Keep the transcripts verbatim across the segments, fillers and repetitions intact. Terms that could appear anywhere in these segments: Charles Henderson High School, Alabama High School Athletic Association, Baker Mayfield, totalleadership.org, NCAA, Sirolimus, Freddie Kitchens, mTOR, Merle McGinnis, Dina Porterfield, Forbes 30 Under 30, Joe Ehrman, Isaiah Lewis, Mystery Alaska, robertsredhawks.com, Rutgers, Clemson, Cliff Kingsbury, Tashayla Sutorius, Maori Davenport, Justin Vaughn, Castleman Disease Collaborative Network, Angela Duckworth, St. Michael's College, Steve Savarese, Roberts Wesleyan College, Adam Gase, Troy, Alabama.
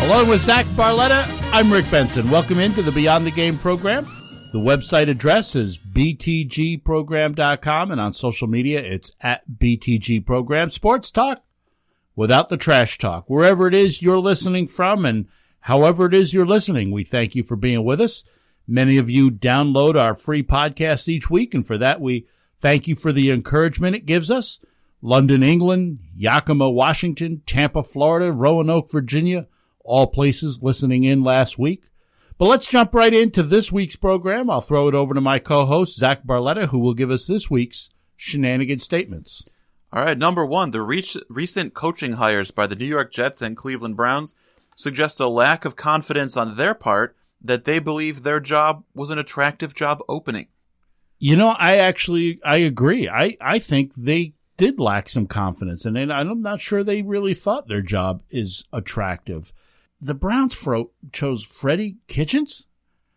Along with Zach Barletta, I'm Rick Benson. Welcome into the Beyond the Game program. The website address is b t g program dot com, and on social media, it's at B T G Program Sports Talk without the trash talk. Wherever it is you're listening from and however it is you're listening, we thank you for being with us. Many of you download our free podcast each week, and for that, we thank you for the encouragement it gives us. London, England, Yakima, Washington, Tampa, Florida, Roanoke, Virginia, all places listening in last week. But let's jump right into this week's program. I'll throw it over to my co-host, Zach Barletta, who will give us this week's shenanigan statements. All right, number one, the re- recent coaching hires by the New York Jets and Cleveland Browns suggest a lack of confidence on their part that they believe their job was an attractive job opening. You know, I actually, I agree. I, I think they did lack some confidence, and I'm not sure they really thought their job is attractive. The Browns fro- chose Freddie Kitchens?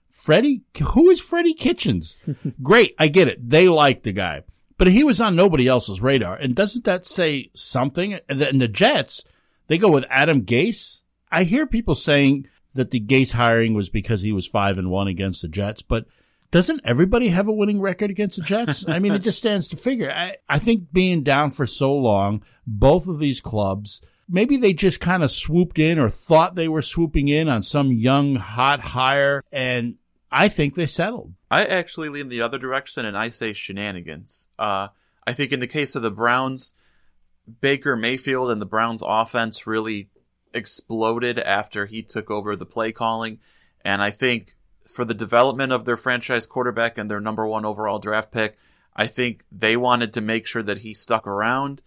Freddie? Who is Freddie Kitchens? Great, I get it. They like the guy. But he was on nobody else's radar. And doesn't that say something? And the, and the Jets, they go with Adam Gase. I hear people saying that the Gase hiring was because he was five and one against the Jets. But doesn't everybody have a winning record against the Jets? I mean, it just stands to figure. I, I think being down for so long, both of these clubs, maybe they just kind of swooped in or thought they were swooping in on some young, hot hire, and I think they settled. I actually lean the other direction, and I say shenanigans. Uh, I think in the case of the Browns, Baker Mayfield and the Browns' offense really exploded after he took over the play calling, and I think for the development of their franchise quarterback and their number one overall draft pick, I think they wanted to make sure that he stuck around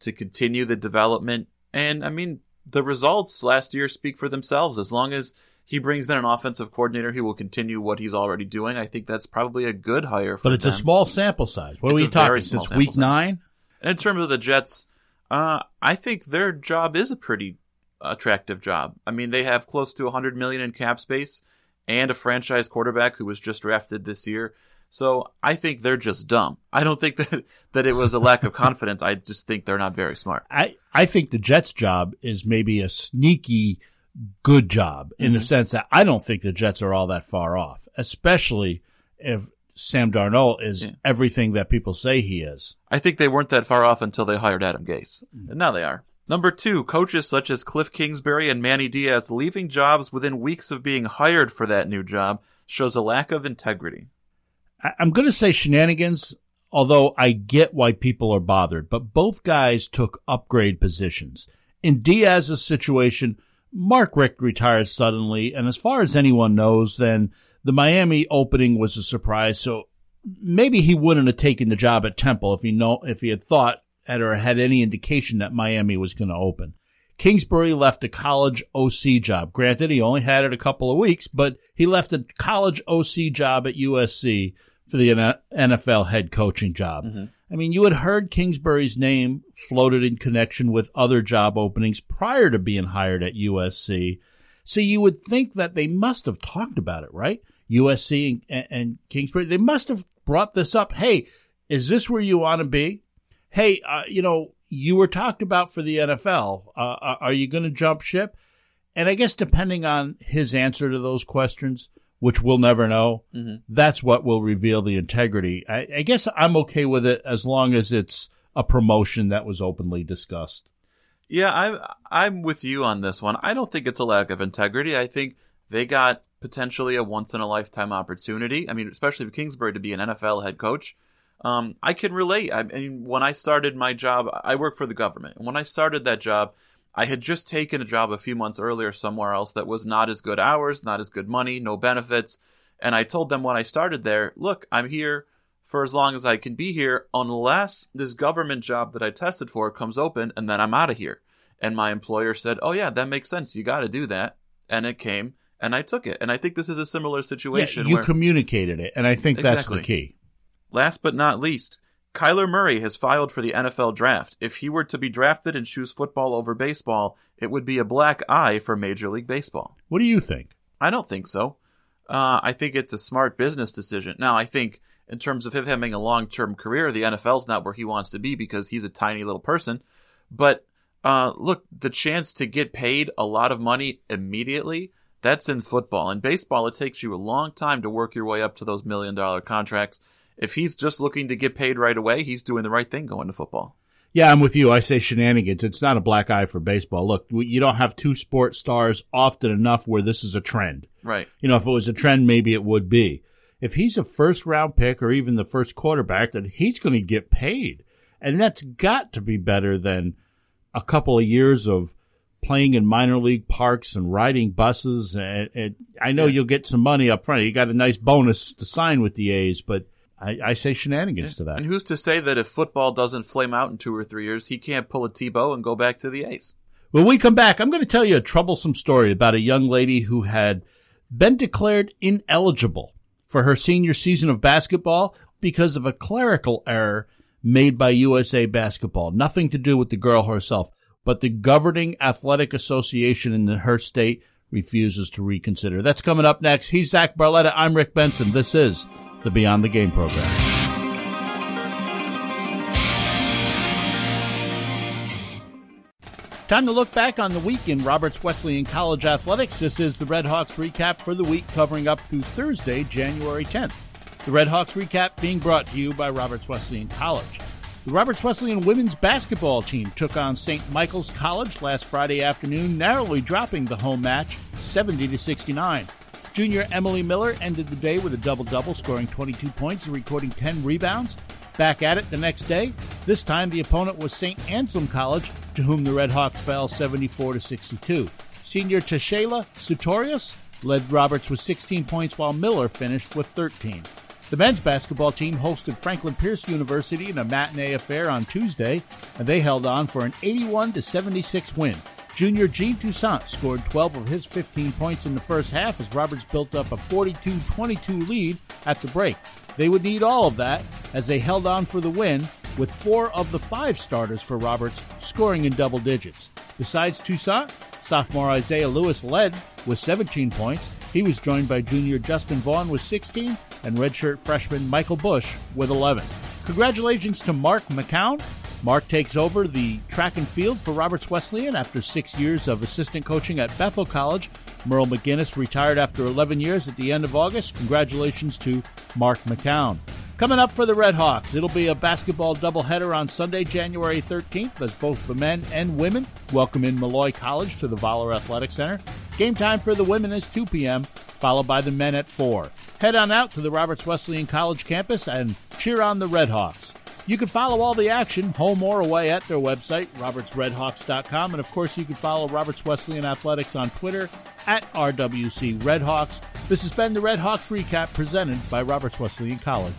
to continue the development. And, I mean, the results last year speak for themselves. As long as he brings in an offensive coordinator, he will continue what he's already doing. I think that's probably a good hire for them. But it's a small sample size. What are we talking, since week nine? And in terms of the Jets, uh, I think their job is a pretty attractive job. I mean, they have close to one hundred million dollars in cap space and a franchise quarterback who was just drafted this year. So I think they're just dumb. I don't think that, that it was a lack of confidence. I just think they're not very smart. I, I think the Jets' job is maybe a sneaky good job in mm-hmm. the sense that I don't think the Jets are all that far off, especially if Sam Darnold is yeah. everything that people say he is. I think they weren't that far off until they hired Adam Gase, mm-hmm. and now they are. Number two, coaches such as Cliff Kingsbury and Manny Diaz leaving jobs within weeks of being hired for that new job shows a lack of integrity. I'm going to say shenanigans, although I get why people are bothered, but both guys took upgrade positions. In Diaz's situation, Mark Richt retires suddenly, and as far as anyone knows, then the Miami opening was a surprise, so maybe he wouldn't have taken the job at Temple if he know if he had thought at or had any indication that Miami was going to open. Kingsbury left a college O C job. Granted, he only had it a couple of weeks, but he left a college O C job at U S C for the N F L head coaching job. Mm-hmm. I mean, you had heard Kingsbury's name floated in connection with other job openings prior to being hired at U S C. So you would think that they must have talked about it, right? U S C and, and Kingsbury, they must have brought this up. Hey, is this where you want to be? Hey, uh, you know, you were talked about for the N F L. Uh, are you going to jump ship? And I guess depending on his answer to those questions, which we'll never know, mm-hmm. that's what will reveal the integrity. I, I guess I'm okay with it as long as it's a promotion that was openly discussed. Yeah, I'm, I'm with you on this one. I don't think it's a lack of integrity. I think they got potentially a once-in-a-lifetime opportunity. I mean, especially for Kingsbury to be an N F L head coach. Um, I can relate. I mean, when I started my job, I worked for the government. And when I started that job, I had just taken a job a few months earlier somewhere else that was not as good hours, not as good money, no benefits. And I told them when I started there, look, I'm here for as long as I can be here unless this government job that I tested for comes open and then I'm out of here. And my employer said, oh, yeah, that makes sense. You got to do that. And it came. and I took it. And I think this is a similar situation. Yeah, you where... communicated it, and I think exactly. that's the key. Last but not least, Kyler Murray has filed for the N F L draft. If he were to be drafted and choose football over baseball, it would be a black eye for Major League Baseball. What do you think? I don't think so. Uh, I think it's a smart business decision. Now, I think in terms of him having a long-term career, the N F L's not where he wants to be because he's a tiny little person. But uh, look, the chance to get paid a lot of money immediately, that's in football. In baseball, it takes you a long time to work your way up to those million-dollar contracts. If he's just looking to get paid right away, he's doing the right thing going to football. Yeah, I'm with you. I say shenanigans. It's not a black eye for baseball. Look, you don't have two sports stars often enough where this is a trend. Right. You know, if it was a trend, maybe it would be. If he's a first-round pick or even the first quarterback, then he's going to get paid. And that's got to be better than a couple of years of playing in minor league parks and riding buses. And, and I know yeah. you'll get some money up front. You got a nice bonus to sign with the A's, but I, I say shenanigans yeah. to that. And who's to say that if football doesn't flame out in two or three years, he can't pull a Tebow and go back to the A's? When we come back, I'm going to tell you a troublesome story about a young lady who had been declared ineligible for her senior season of basketball because of a clerical error made by U S A Basketball. Nothing to do with the girl herself, but the governing athletic association in her state refuses to reconsider. That's coming up next. He's Zach Barletta. I'm Rick Benson. This is the Beyond the Game program. Time to look back on the week in Roberts Wesleyan College athletics. This is the Red Hawks recap for the week covering up through Thursday, January tenth. The Red Hawks recap being brought to you by Roberts Wesleyan College. The Roberts Wesleyan women's basketball team took on Saint Michael's College last Friday afternoon, narrowly dropping the home match seventy to sixty-nine. Junior Emily Miller ended the day with a double-double, scoring twenty-two points and recording ten rebounds. Back at it the next day. This time the opponent was Saint Anselm College, to whom the Red Hawks fell seventy-four to sixty-two. Senior Tashayla Sutorius led Roberts with sixteen points, while Miller finished with thirteen. The men's basketball team hosted Franklin Pierce University in a matinee affair on Tuesday, and they held on for an eighty-one to seventy-six win. Junior Gene Toussaint scored twelve of his fifteen points in the first half as Roberts built up a forty-two twenty-two lead at the break. They would need all of that as they held on for the win, with four of the five starters for Roberts scoring in double digits. Besides Toussaint, sophomore Isaiah Lewis led with seventeen points. He was joined by junior Justin Vaughn with sixteen and redshirt freshman Michael Bush with eleven. Congratulations to Mark McCown. Mark takes over the track and field for Roberts Wesleyan after six years of assistant coaching at Bethel College. Merle McGinnis retired after eleven years at the end of August. Congratulations to Mark McCown. Coming up for the Red Hawks, it'll be a basketball doubleheader on Sunday, January thirteenth, as both the men and women welcome in Malloy College to the Voller Athletic Center. Game time for the women is two p.m., followed by the men at four. Head on out to the Roberts Wesleyan College campus and cheer on the Red Hawks. You can follow all the action, home or away, at their website, roberts red hawks dot com. And, of course, you can follow Roberts Wesleyan Athletics on Twitter, at R W C Red Hawks. This has been the Red Hawks Recap, presented by Roberts Wesleyan College.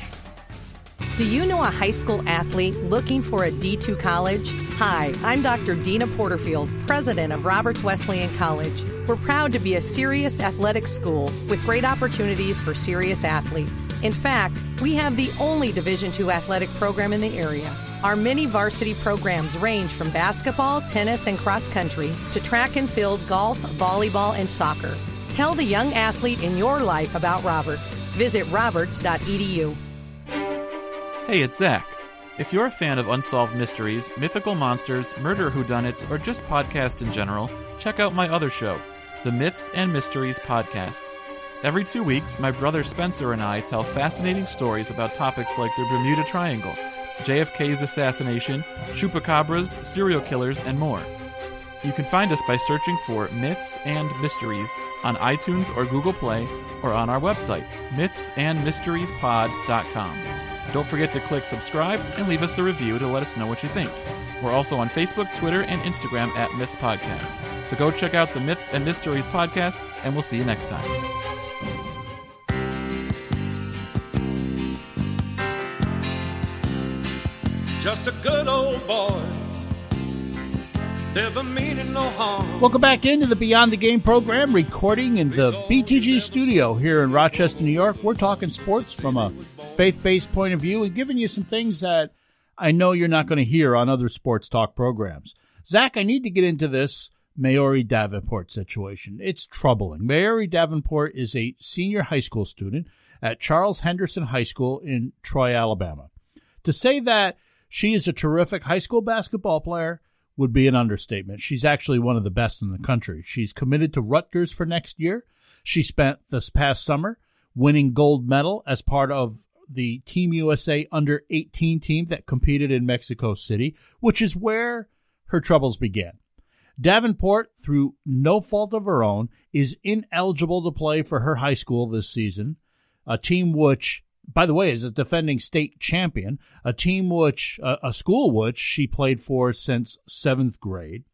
Do you know a high school athlete looking for a D two college? Hi, I'm Doctor Dina Porterfield, president of Roberts Wesleyan College. We're proud to be a serious athletic school with great opportunities for serious athletes. In fact, we have the only Division two athletic program in the area. Our many varsity programs range from basketball, tennis, and cross country to track and field, golf, volleyball, and soccer. Tell the young athlete in your life about Roberts. Visit roberts dot e d u. Hey, it's Zach. If you're a fan of unsolved mysteries, mythical monsters, murder whodunits, or just podcasts in general, check out my other show, the Myths and Mysteries Podcast. Every two weeks, my brother Spencer and I tell fascinating stories about topics like the Bermuda Triangle, J F K's assassination, chupacabras, serial killers, and more. You can find us by searching for Myths and Mysteries on iTunes or Google Play, or on our website, myths and mysteries pod dot com. Don't forget to click subscribe and leave us a review to let us know what you think. We're also on Facebook, Twitter, and Instagram at Myths Podcast. So go check out the Myths and Mysteries Podcast, and we'll see you next time. Just a good old boy, never meaning no harm. Welcome back into the Beyond the Game program, recording in the B T G studio here in Rochester, New York. We're talking sports from a faith-based point of view and giving you some things that I know you're not going to hear on other sports talk programs. Zach, I need to get into this Maori Davenport situation. It's troubling. Maori Davenport is a senior high school student at Charles Henderson High School in Troy, Alabama. To say that she is a terrific high school basketball player would be an understatement. She's actually one of the best in the country. She's committed to Rutgers for next year. She spent this past summer winning gold medal as part of the Team U S A under eighteen team that competed in Mexico City, which is where her troubles began. Davenport, through no fault of her own, is ineligible to play for her high school this season, a team which, by the way, is a defending state champion, a team which, uh, a school which she played for since seventh grade.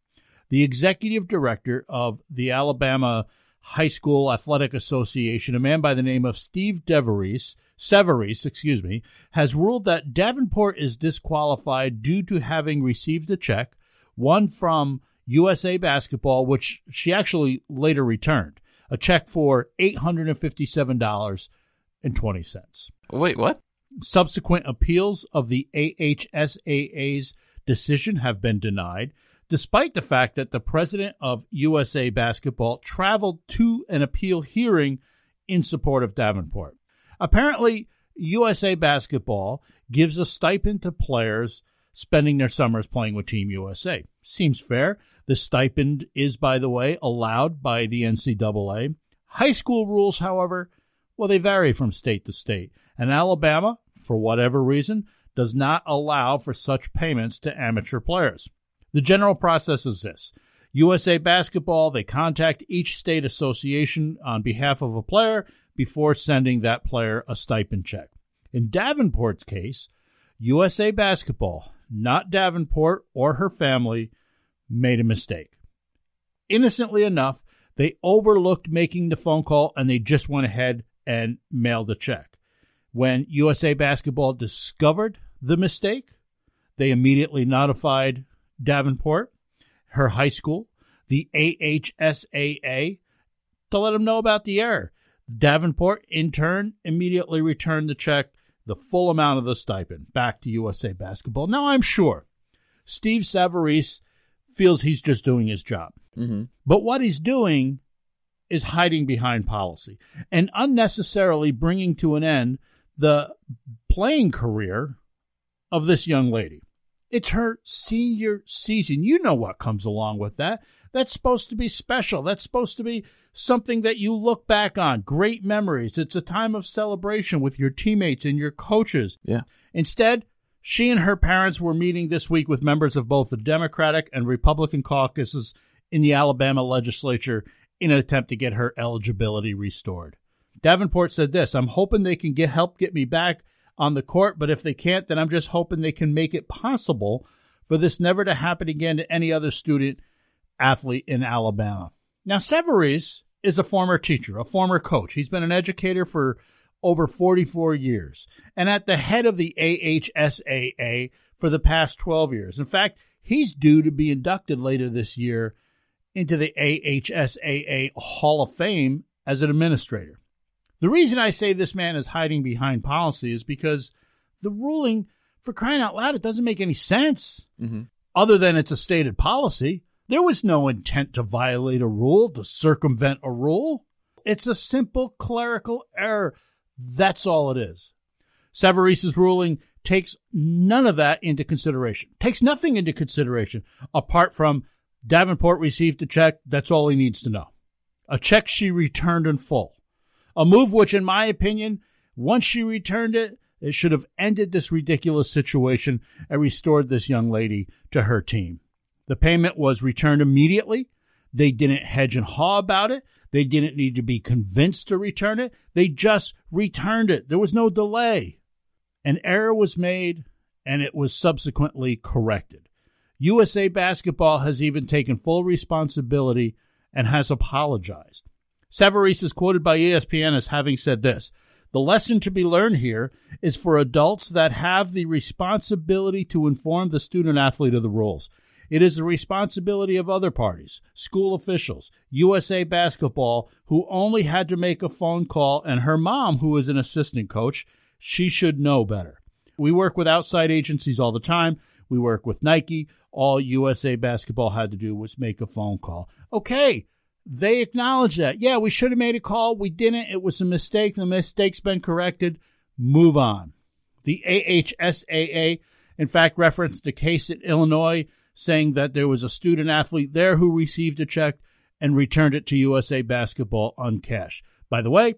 The executive director of the Alabama High School Athletic Association, a man by the name of Steve Savarese, Savarese, excuse me, has ruled that Davenport is disqualified due to having received a check, one from U S A Basketball, which she actually later returned, a check for eight hundred fifty-seven dollars and twenty cents. Wait, what? Subsequent appeals of the A H S A A's decision have been denied, despite the fact that the president of U S A Basketball traveled to an appeal hearing in support of Davenport. Apparently, U S A Basketball gives a stipend to players spending their summers playing with Team U S A. Seems fair. The stipend is, by the way, allowed by the N C double A. High school rules, however, well, they vary from state to state. And Alabama, for whatever reason, does not allow for such payments to amateur players. The general process is this. U S A Basketball, they contact each state association on behalf of a player before sending that player a stipend check. In Davenport's case, U S A Basketball, not Davenport or her family, made a mistake. Innocently enough, they overlooked making the phone call and they just went ahead and mailed a check. When U S A Basketball discovered the mistake, they immediately notified Davenport, her high school, the A H S A A, to let them know about the error. Davenport, in turn, immediately returned the check, the full amount of the stipend, back to U S A Basketball. Now, I'm sure Steve Savarese feels he's just doing his job. Mm-hmm. But what he's doing is hiding behind policy and unnecessarily bringing to an end the playing career of this young lady. It's her senior season. You know what comes along with that. That's supposed to be special. That's supposed to be something that you look back on. Great memories. It's a time of celebration with your teammates and your coaches. Yeah. Instead, she and her parents were meeting this week with members of both the Democratic and Republican caucuses in the Alabama legislature in an attempt to get her eligibility restored. Davenport said this, "I'm hoping they can get help get me back on the court, but if they can't, then I'm just hoping they can make it possible for this never to happen again to any other student athlete in Alabama." Now, Savarese is a former teacher, a former coach. He's been an educator for over forty-four years and at the head of the A H S A A for the past twelve years. In fact, he's due to be inducted later this year into the A H S A A Hall of Fame as an administrator. The reason I say this man is hiding behind policy is because the ruling, for crying out loud, it doesn't make any sense. Mm-hmm. Other than it's a stated policy. There was no intent to violate a rule, to circumvent a rule. It's a simple clerical error. That's all it is. Savarese's ruling takes none of that into consideration, takes nothing into consideration, apart from Davenport received a check. That's all he needs to know. A check she returned in full. A move which, in my opinion, once she returned it, it should have ended this ridiculous situation and restored this young lady to her team. The payment was returned immediately. They didn't hedge and haw about it. They didn't need to be convinced to return it. They just returned it. There was no delay. An error was made, and it was subsequently corrected. U S A Basketball has even taken full responsibility and has apologized. Savarese is quoted by E S P N as having said this, "The lesson to be learned here is for adults that have the responsibility to inform the student athlete of the rules. It is the responsibility of other parties, school officials, U S A Basketball, who only had to make a phone call, and her mom, who is an assistant coach, she should know better. We work with outside agencies all the time. We work with Nike. All U S A Basketball had to do was make a phone call. Okay, they acknowledge that. Yeah, we should have made a call. We didn't. It was a mistake. The mistake's been corrected. Move on. The A H S A A, in fact, referenced a case in Illinois saying that there was a student athlete there who received a check and returned it to U S A Basketball uncashed. By the way,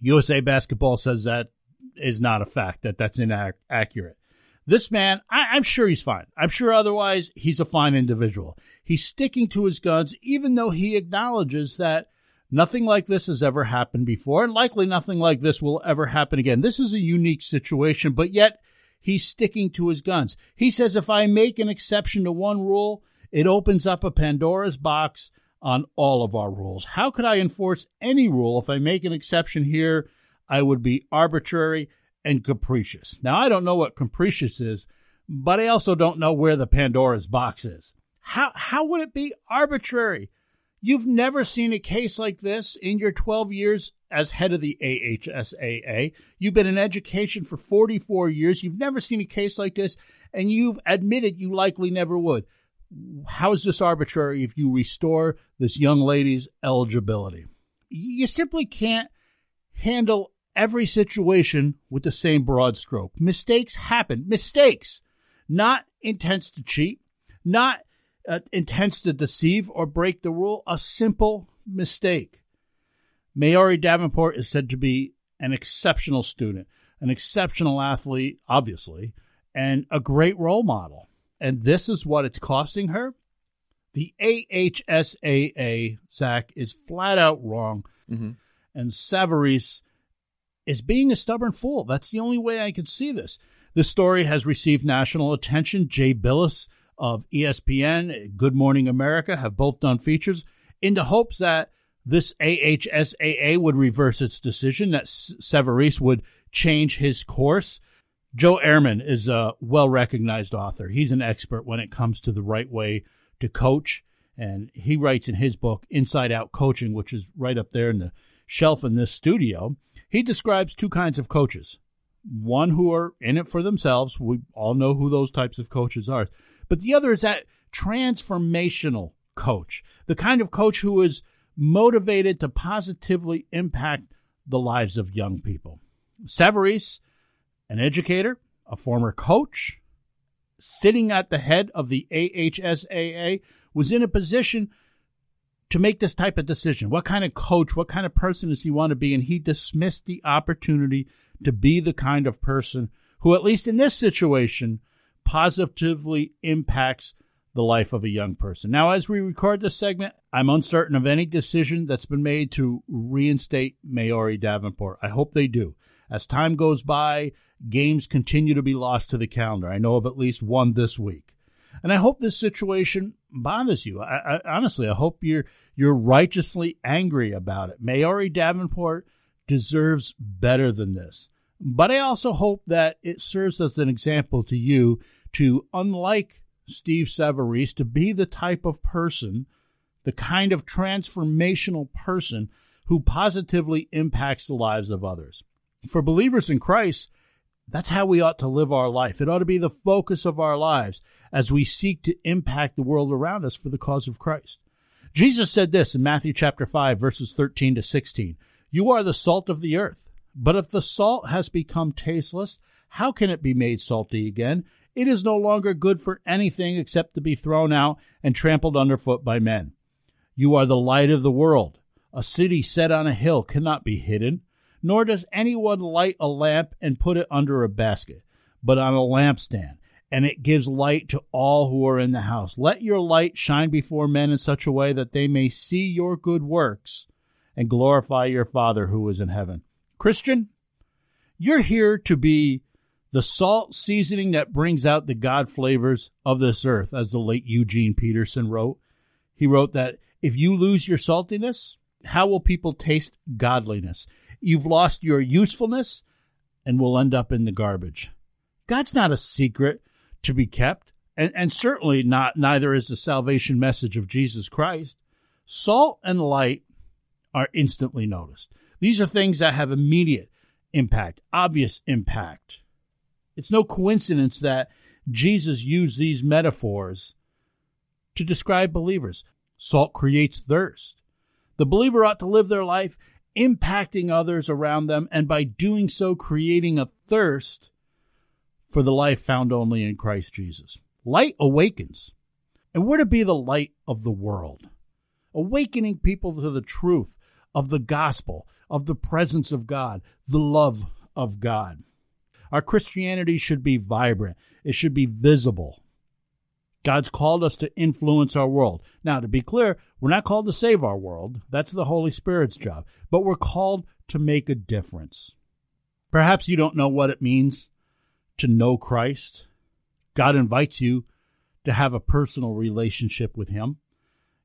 U S A Basketball says that is not a fact, that that's inaccurate. This man, I, I'm sure he's fine. I'm sure otherwise he's a fine individual. He's sticking to his guns, even though he acknowledges that nothing like this has ever happened before, and likely nothing like this will ever happen again. This is a unique situation, but yet he's sticking to his guns. He says, if I make an exception to one rule, it opens up a Pandora's box on all of our rules. How could I enforce any rule? If I make an exception here, I would be arbitrary and capricious. Now, I don't know what capricious is, but I also don't know where the Pandora's box is. How how would it be arbitrary? You've never seen a case like this in your twelve years as head of the A H S A A. You've been in education for forty-four years. You've never seen a case like this, and you've admitted you likely never would. How is this arbitrary if you restore this young lady's eligibility? You simply can't handle every situation with the same broad stroke. Mistakes happen. Mistakes. Not intents to cheat. Not uh, intents to deceive or break the rule. A simple mistake. Maori Davenport is said to be an exceptional student, an exceptional athlete, obviously, and a great role model. And this is what it's costing her? The A H S A A, Zach, is flat out wrong. Mm-hmm. And Savarese is being a stubborn fool. That's the only way I can see this. This story has received national attention. Jay Billis of E S P N, Good Morning America, have both done features in the hopes that this A H S A A would reverse its decision, that Savarese would change his course. Joe Ehrman is a well-recognized author. He's an expert when it comes to the right way to coach, and he writes in his book, Inside Out Coaching, which is right up there in the shelf in this studio. He describes two kinds of coaches, one who are in it for themselves. We all know who those types of coaches are. But the other is that transformational coach, the kind of coach who is motivated to positively impact the lives of young people. Savarese, an educator, a former coach, sitting at the head of the A H S A A, was in a position to make this type of decision. What kind of coach, what kind of person does he want to be? And he dismissed the opportunity to be the kind of person who, at least in this situation, positively impacts the life of a young person. Now, as we record this segment, I'm uncertain of any decision that's been made to reinstate Maori Davenport. I hope they do. As time goes by, games continue to be lost to the calendar. I know of at least one this week. And I hope this situation bothers you. I, I, honestly, I hope you're you're righteously angry about it. Maori Davenport deserves better than this. But I also hope that it serves as an example to you to, unlike Steve Savarese, to be the type of person, the kind of transformational person who positively impacts the lives of others. For believers in Christ, that's how we ought to live our life. It ought to be the focus of our lives as we seek to impact the world around us for the cause of Christ. Jesus said this in Matthew chapter five, verses thirteen to sixteen. You are the salt of the earth, but if the salt has become tasteless, how can it be made salty again? It is no longer good for anything except to be thrown out and trampled underfoot by men. You are the light of the world. A city set on a hill cannot be hidden. Nor does anyone light a lamp and put it under a basket, but on a lampstand, and it gives light to all who are in the house. Let your light shine before men in such a way that they may see your good works and glorify your Father who is in heaven. Christian, you're here to be the salt seasoning that brings out the God flavors of this earth, as the late Eugene Peterson wrote. He wrote that if you lose your saltiness, how will people taste godliness? You've lost your usefulness and will end up in the garbage. God's not a secret to be kept, and, and certainly not neither is the salvation message of Jesus Christ. Salt and light are instantly noticed. These are things that have immediate impact, obvious impact. It's no coincidence that Jesus used these metaphors to describe believers. Salt creates thirst. The believer ought to live their life impacting others around them, and by doing so, creating a thirst for the life found only in Christ Jesus. Light awakens, and we're to be the light of the world, awakening people to the truth of the gospel, of the presence of God, the love of God. Our Christianity should be vibrant. It should be visible. God's called us to influence our world. Now, to be clear, we're not called to save our world. That's the Holy Spirit's job. But we're called to make a difference. Perhaps you don't know what it means to know Christ. God invites you to have a personal relationship with him.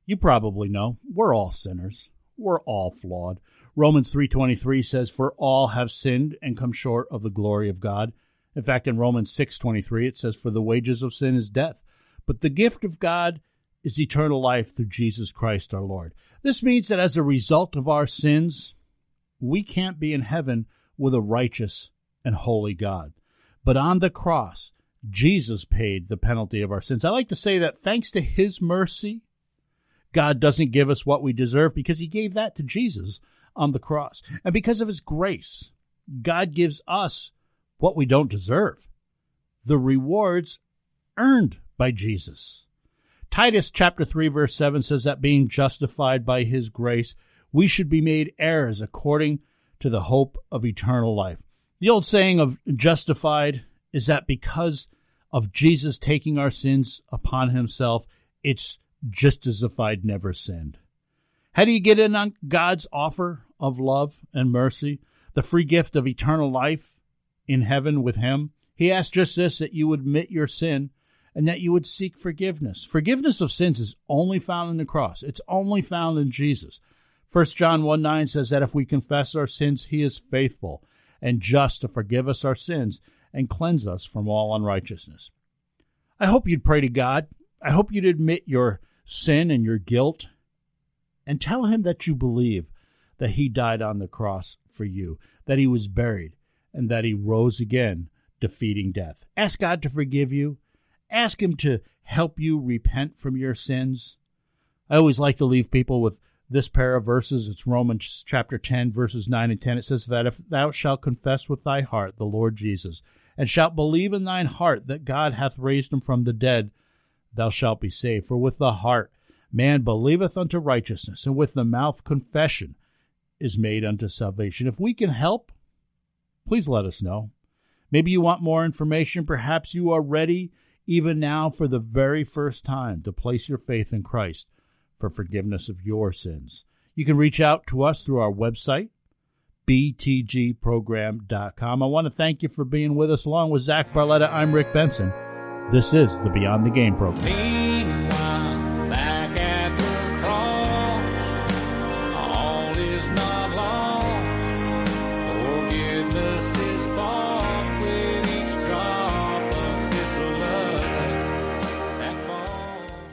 You probably know we're all sinners. We're all flawed. Romans three twenty-three says, "For all have sinned and come short of the glory of God." In fact, in Romans six twenty-three, it says, "For the wages of sin is death. But the gift of God is eternal life through Jesus Christ our Lord." This means that as a result of our sins, we can't be in heaven with a righteous and holy God. But on the cross, Jesus paid the penalty of our sins. I like to say that thanks to his mercy, God doesn't give us what we deserve because he gave that to Jesus on the cross. And because of his grace, God gives us what we don't deserve, the rewards earned by Jesus. Titus chapter three, verse seven says that being justified by his grace, we should be made heirs according to the hope of eternal life. The old saying of justified is that because of Jesus taking our sins upon himself, it's just as if I'd never sinned. How do you get in on God's offer of love and mercy, the free gift of eternal life in heaven with him? He asks just this, that you admit your sin and that you would seek forgiveness. Forgiveness of sins is only found in the cross. It's only found in Jesus. First John one nine says that if we confess our sins, he is faithful and just to forgive us our sins and cleanse us from all unrighteousness. I hope you'd pray to God. I hope you'd admit your sin and your guilt and tell him that you believe that he died on the cross for you, that he was buried, and that he rose again, defeating death. Ask God to forgive you. Ask him to help you repent from your sins. I always like to leave people with this pair of verses. It's Romans chapter ten, verses nine and ten. It says that if thou shalt confess with thy heart the Lord Jesus, and shalt believe in thine heart that God hath raised him from the dead, thou shalt be saved. For with the heart man believeth unto righteousness, and with the mouth confession is made unto salvation. If we can help, please let us know. Maybe you want more information. Perhaps you are ready even now for the very first time to place your faith in Christ for forgiveness of your sins. You can reach out to us through our website, b t g program dot com. I want to thank you for being with us. Along with Zach Barletta, I'm Rick Benson. This is the Beyond the Game program. Meanwhile, back at the cross, all is not lost. Forgiveness is bought with each drop of his blood that falls.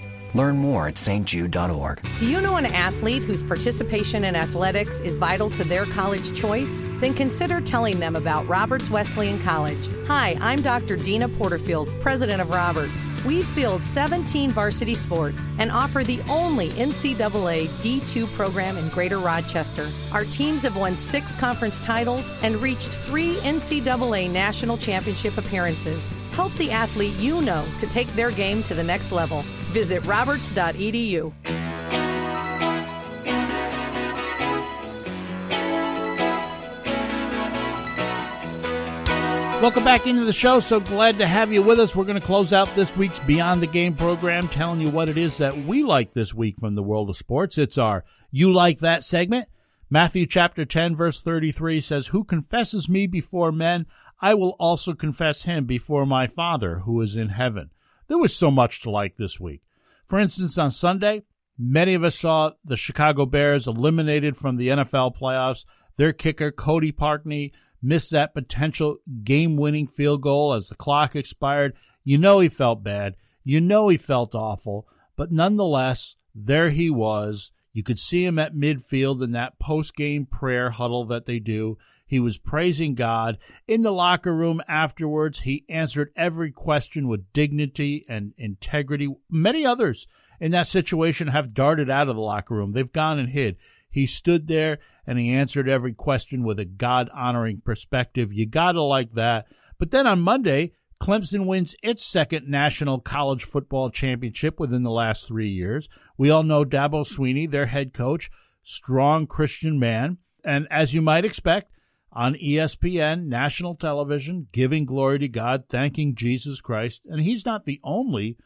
Learn more at st jude dot org. Do you know an athlete whose participation in athletics is vital to their college choice? Then consider telling them about Roberts Wesleyan College. Hi, I'm Doctor Dina Porterfield, president of Roberts. We field seventeen varsity sports and offer the only N C double A D two program in Greater Rochester. Our teams have won six conference titles and reached three N C double A national championship appearances. Help the athlete you know to take their game to the next level. Visit roberts dot e d u. Welcome back into the show. So glad to have you with us. We're going to close out this week's Beyond the Game program telling you what it is that we like this week from the world of sports. It's our You Like That segment. Matthew chapter ten, verse thirty-three says, "Who confesses me before men, I will also confess him before my Father who is in heaven." There was so much to like this week. For instance, on Sunday, many of us saw the Chicago Bears eliminated from the N F L playoffs. Their kicker, Cody Parkney, missed that potential game-winning field goal as the clock expired. You know he felt bad. You know he felt awful. But nonetheless, there he was. You could see him at midfield in that post-game prayer huddle that they do. He was praising God. In the locker room afterwards, he answered every question with dignity and integrity. Many others in that situation have darted out of the locker room. They've gone and hid. He stood there, and he answered every question with a God-honoring perspective. You got to like that. But then on Monday, Clemson wins its second national college football championship within the last three years. We all know Dabo Swinney, their head coach, strong Christian man. And as you might expect, on E S P N, national television, giving glory to God, thanking Jesus Christ. And he's not the only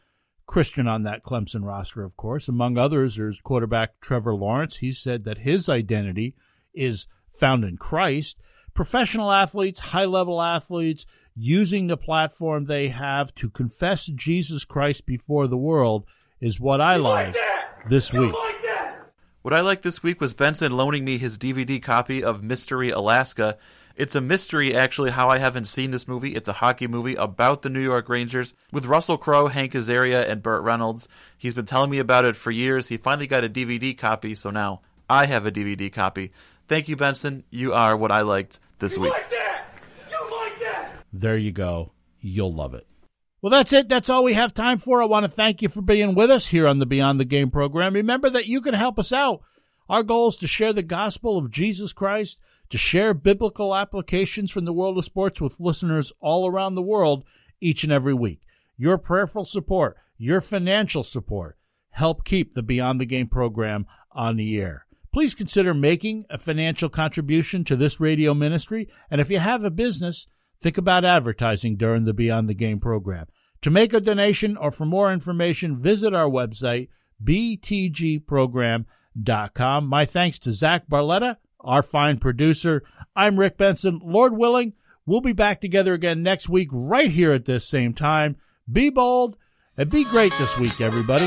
Christian on that Clemson roster, of course. Among others, there's quarterback Trevor Lawrence. He said that his identity is found in Christ. Professional athletes, high-level athletes, using the platform they have to confess Jesus Christ before the world is what I like, like this week. Like what I like this week was Benson loaning me his D V D copy of Mystery Alaska. It's a mystery, actually, how I haven't seen this movie. It's a hockey movie about the New York Rangers with Russell Crowe, Hank Azaria, and Burt Reynolds. He's been telling me about it for years. He finally got a D V D copy, so now I have a D V D copy. Thank you, Benson. You are what I liked this you week. You like that! You like that! There you go. You'll love it. Well, that's it. That's all we have time for. I want to thank you for being with us here on the Beyond the Game program. Remember that you can help us out. Our goal is to share the gospel of Jesus Christ, to share biblical applications from the world of sports with listeners all around the world each and every week. Your prayerful support, your financial support, help keep the Beyond the Game program on the air. Please consider making a financial contribution to this radio ministry. And if you have a business, think about advertising during the Beyond the Game program. To make a donation or for more information, visit our website, b t g program dot com. My thanks to Zach Barletta, our fine producer. I'm Rick Benson. Lord willing, we'll be back together again next week right here at this same time. Be bold and be great this week, everybody.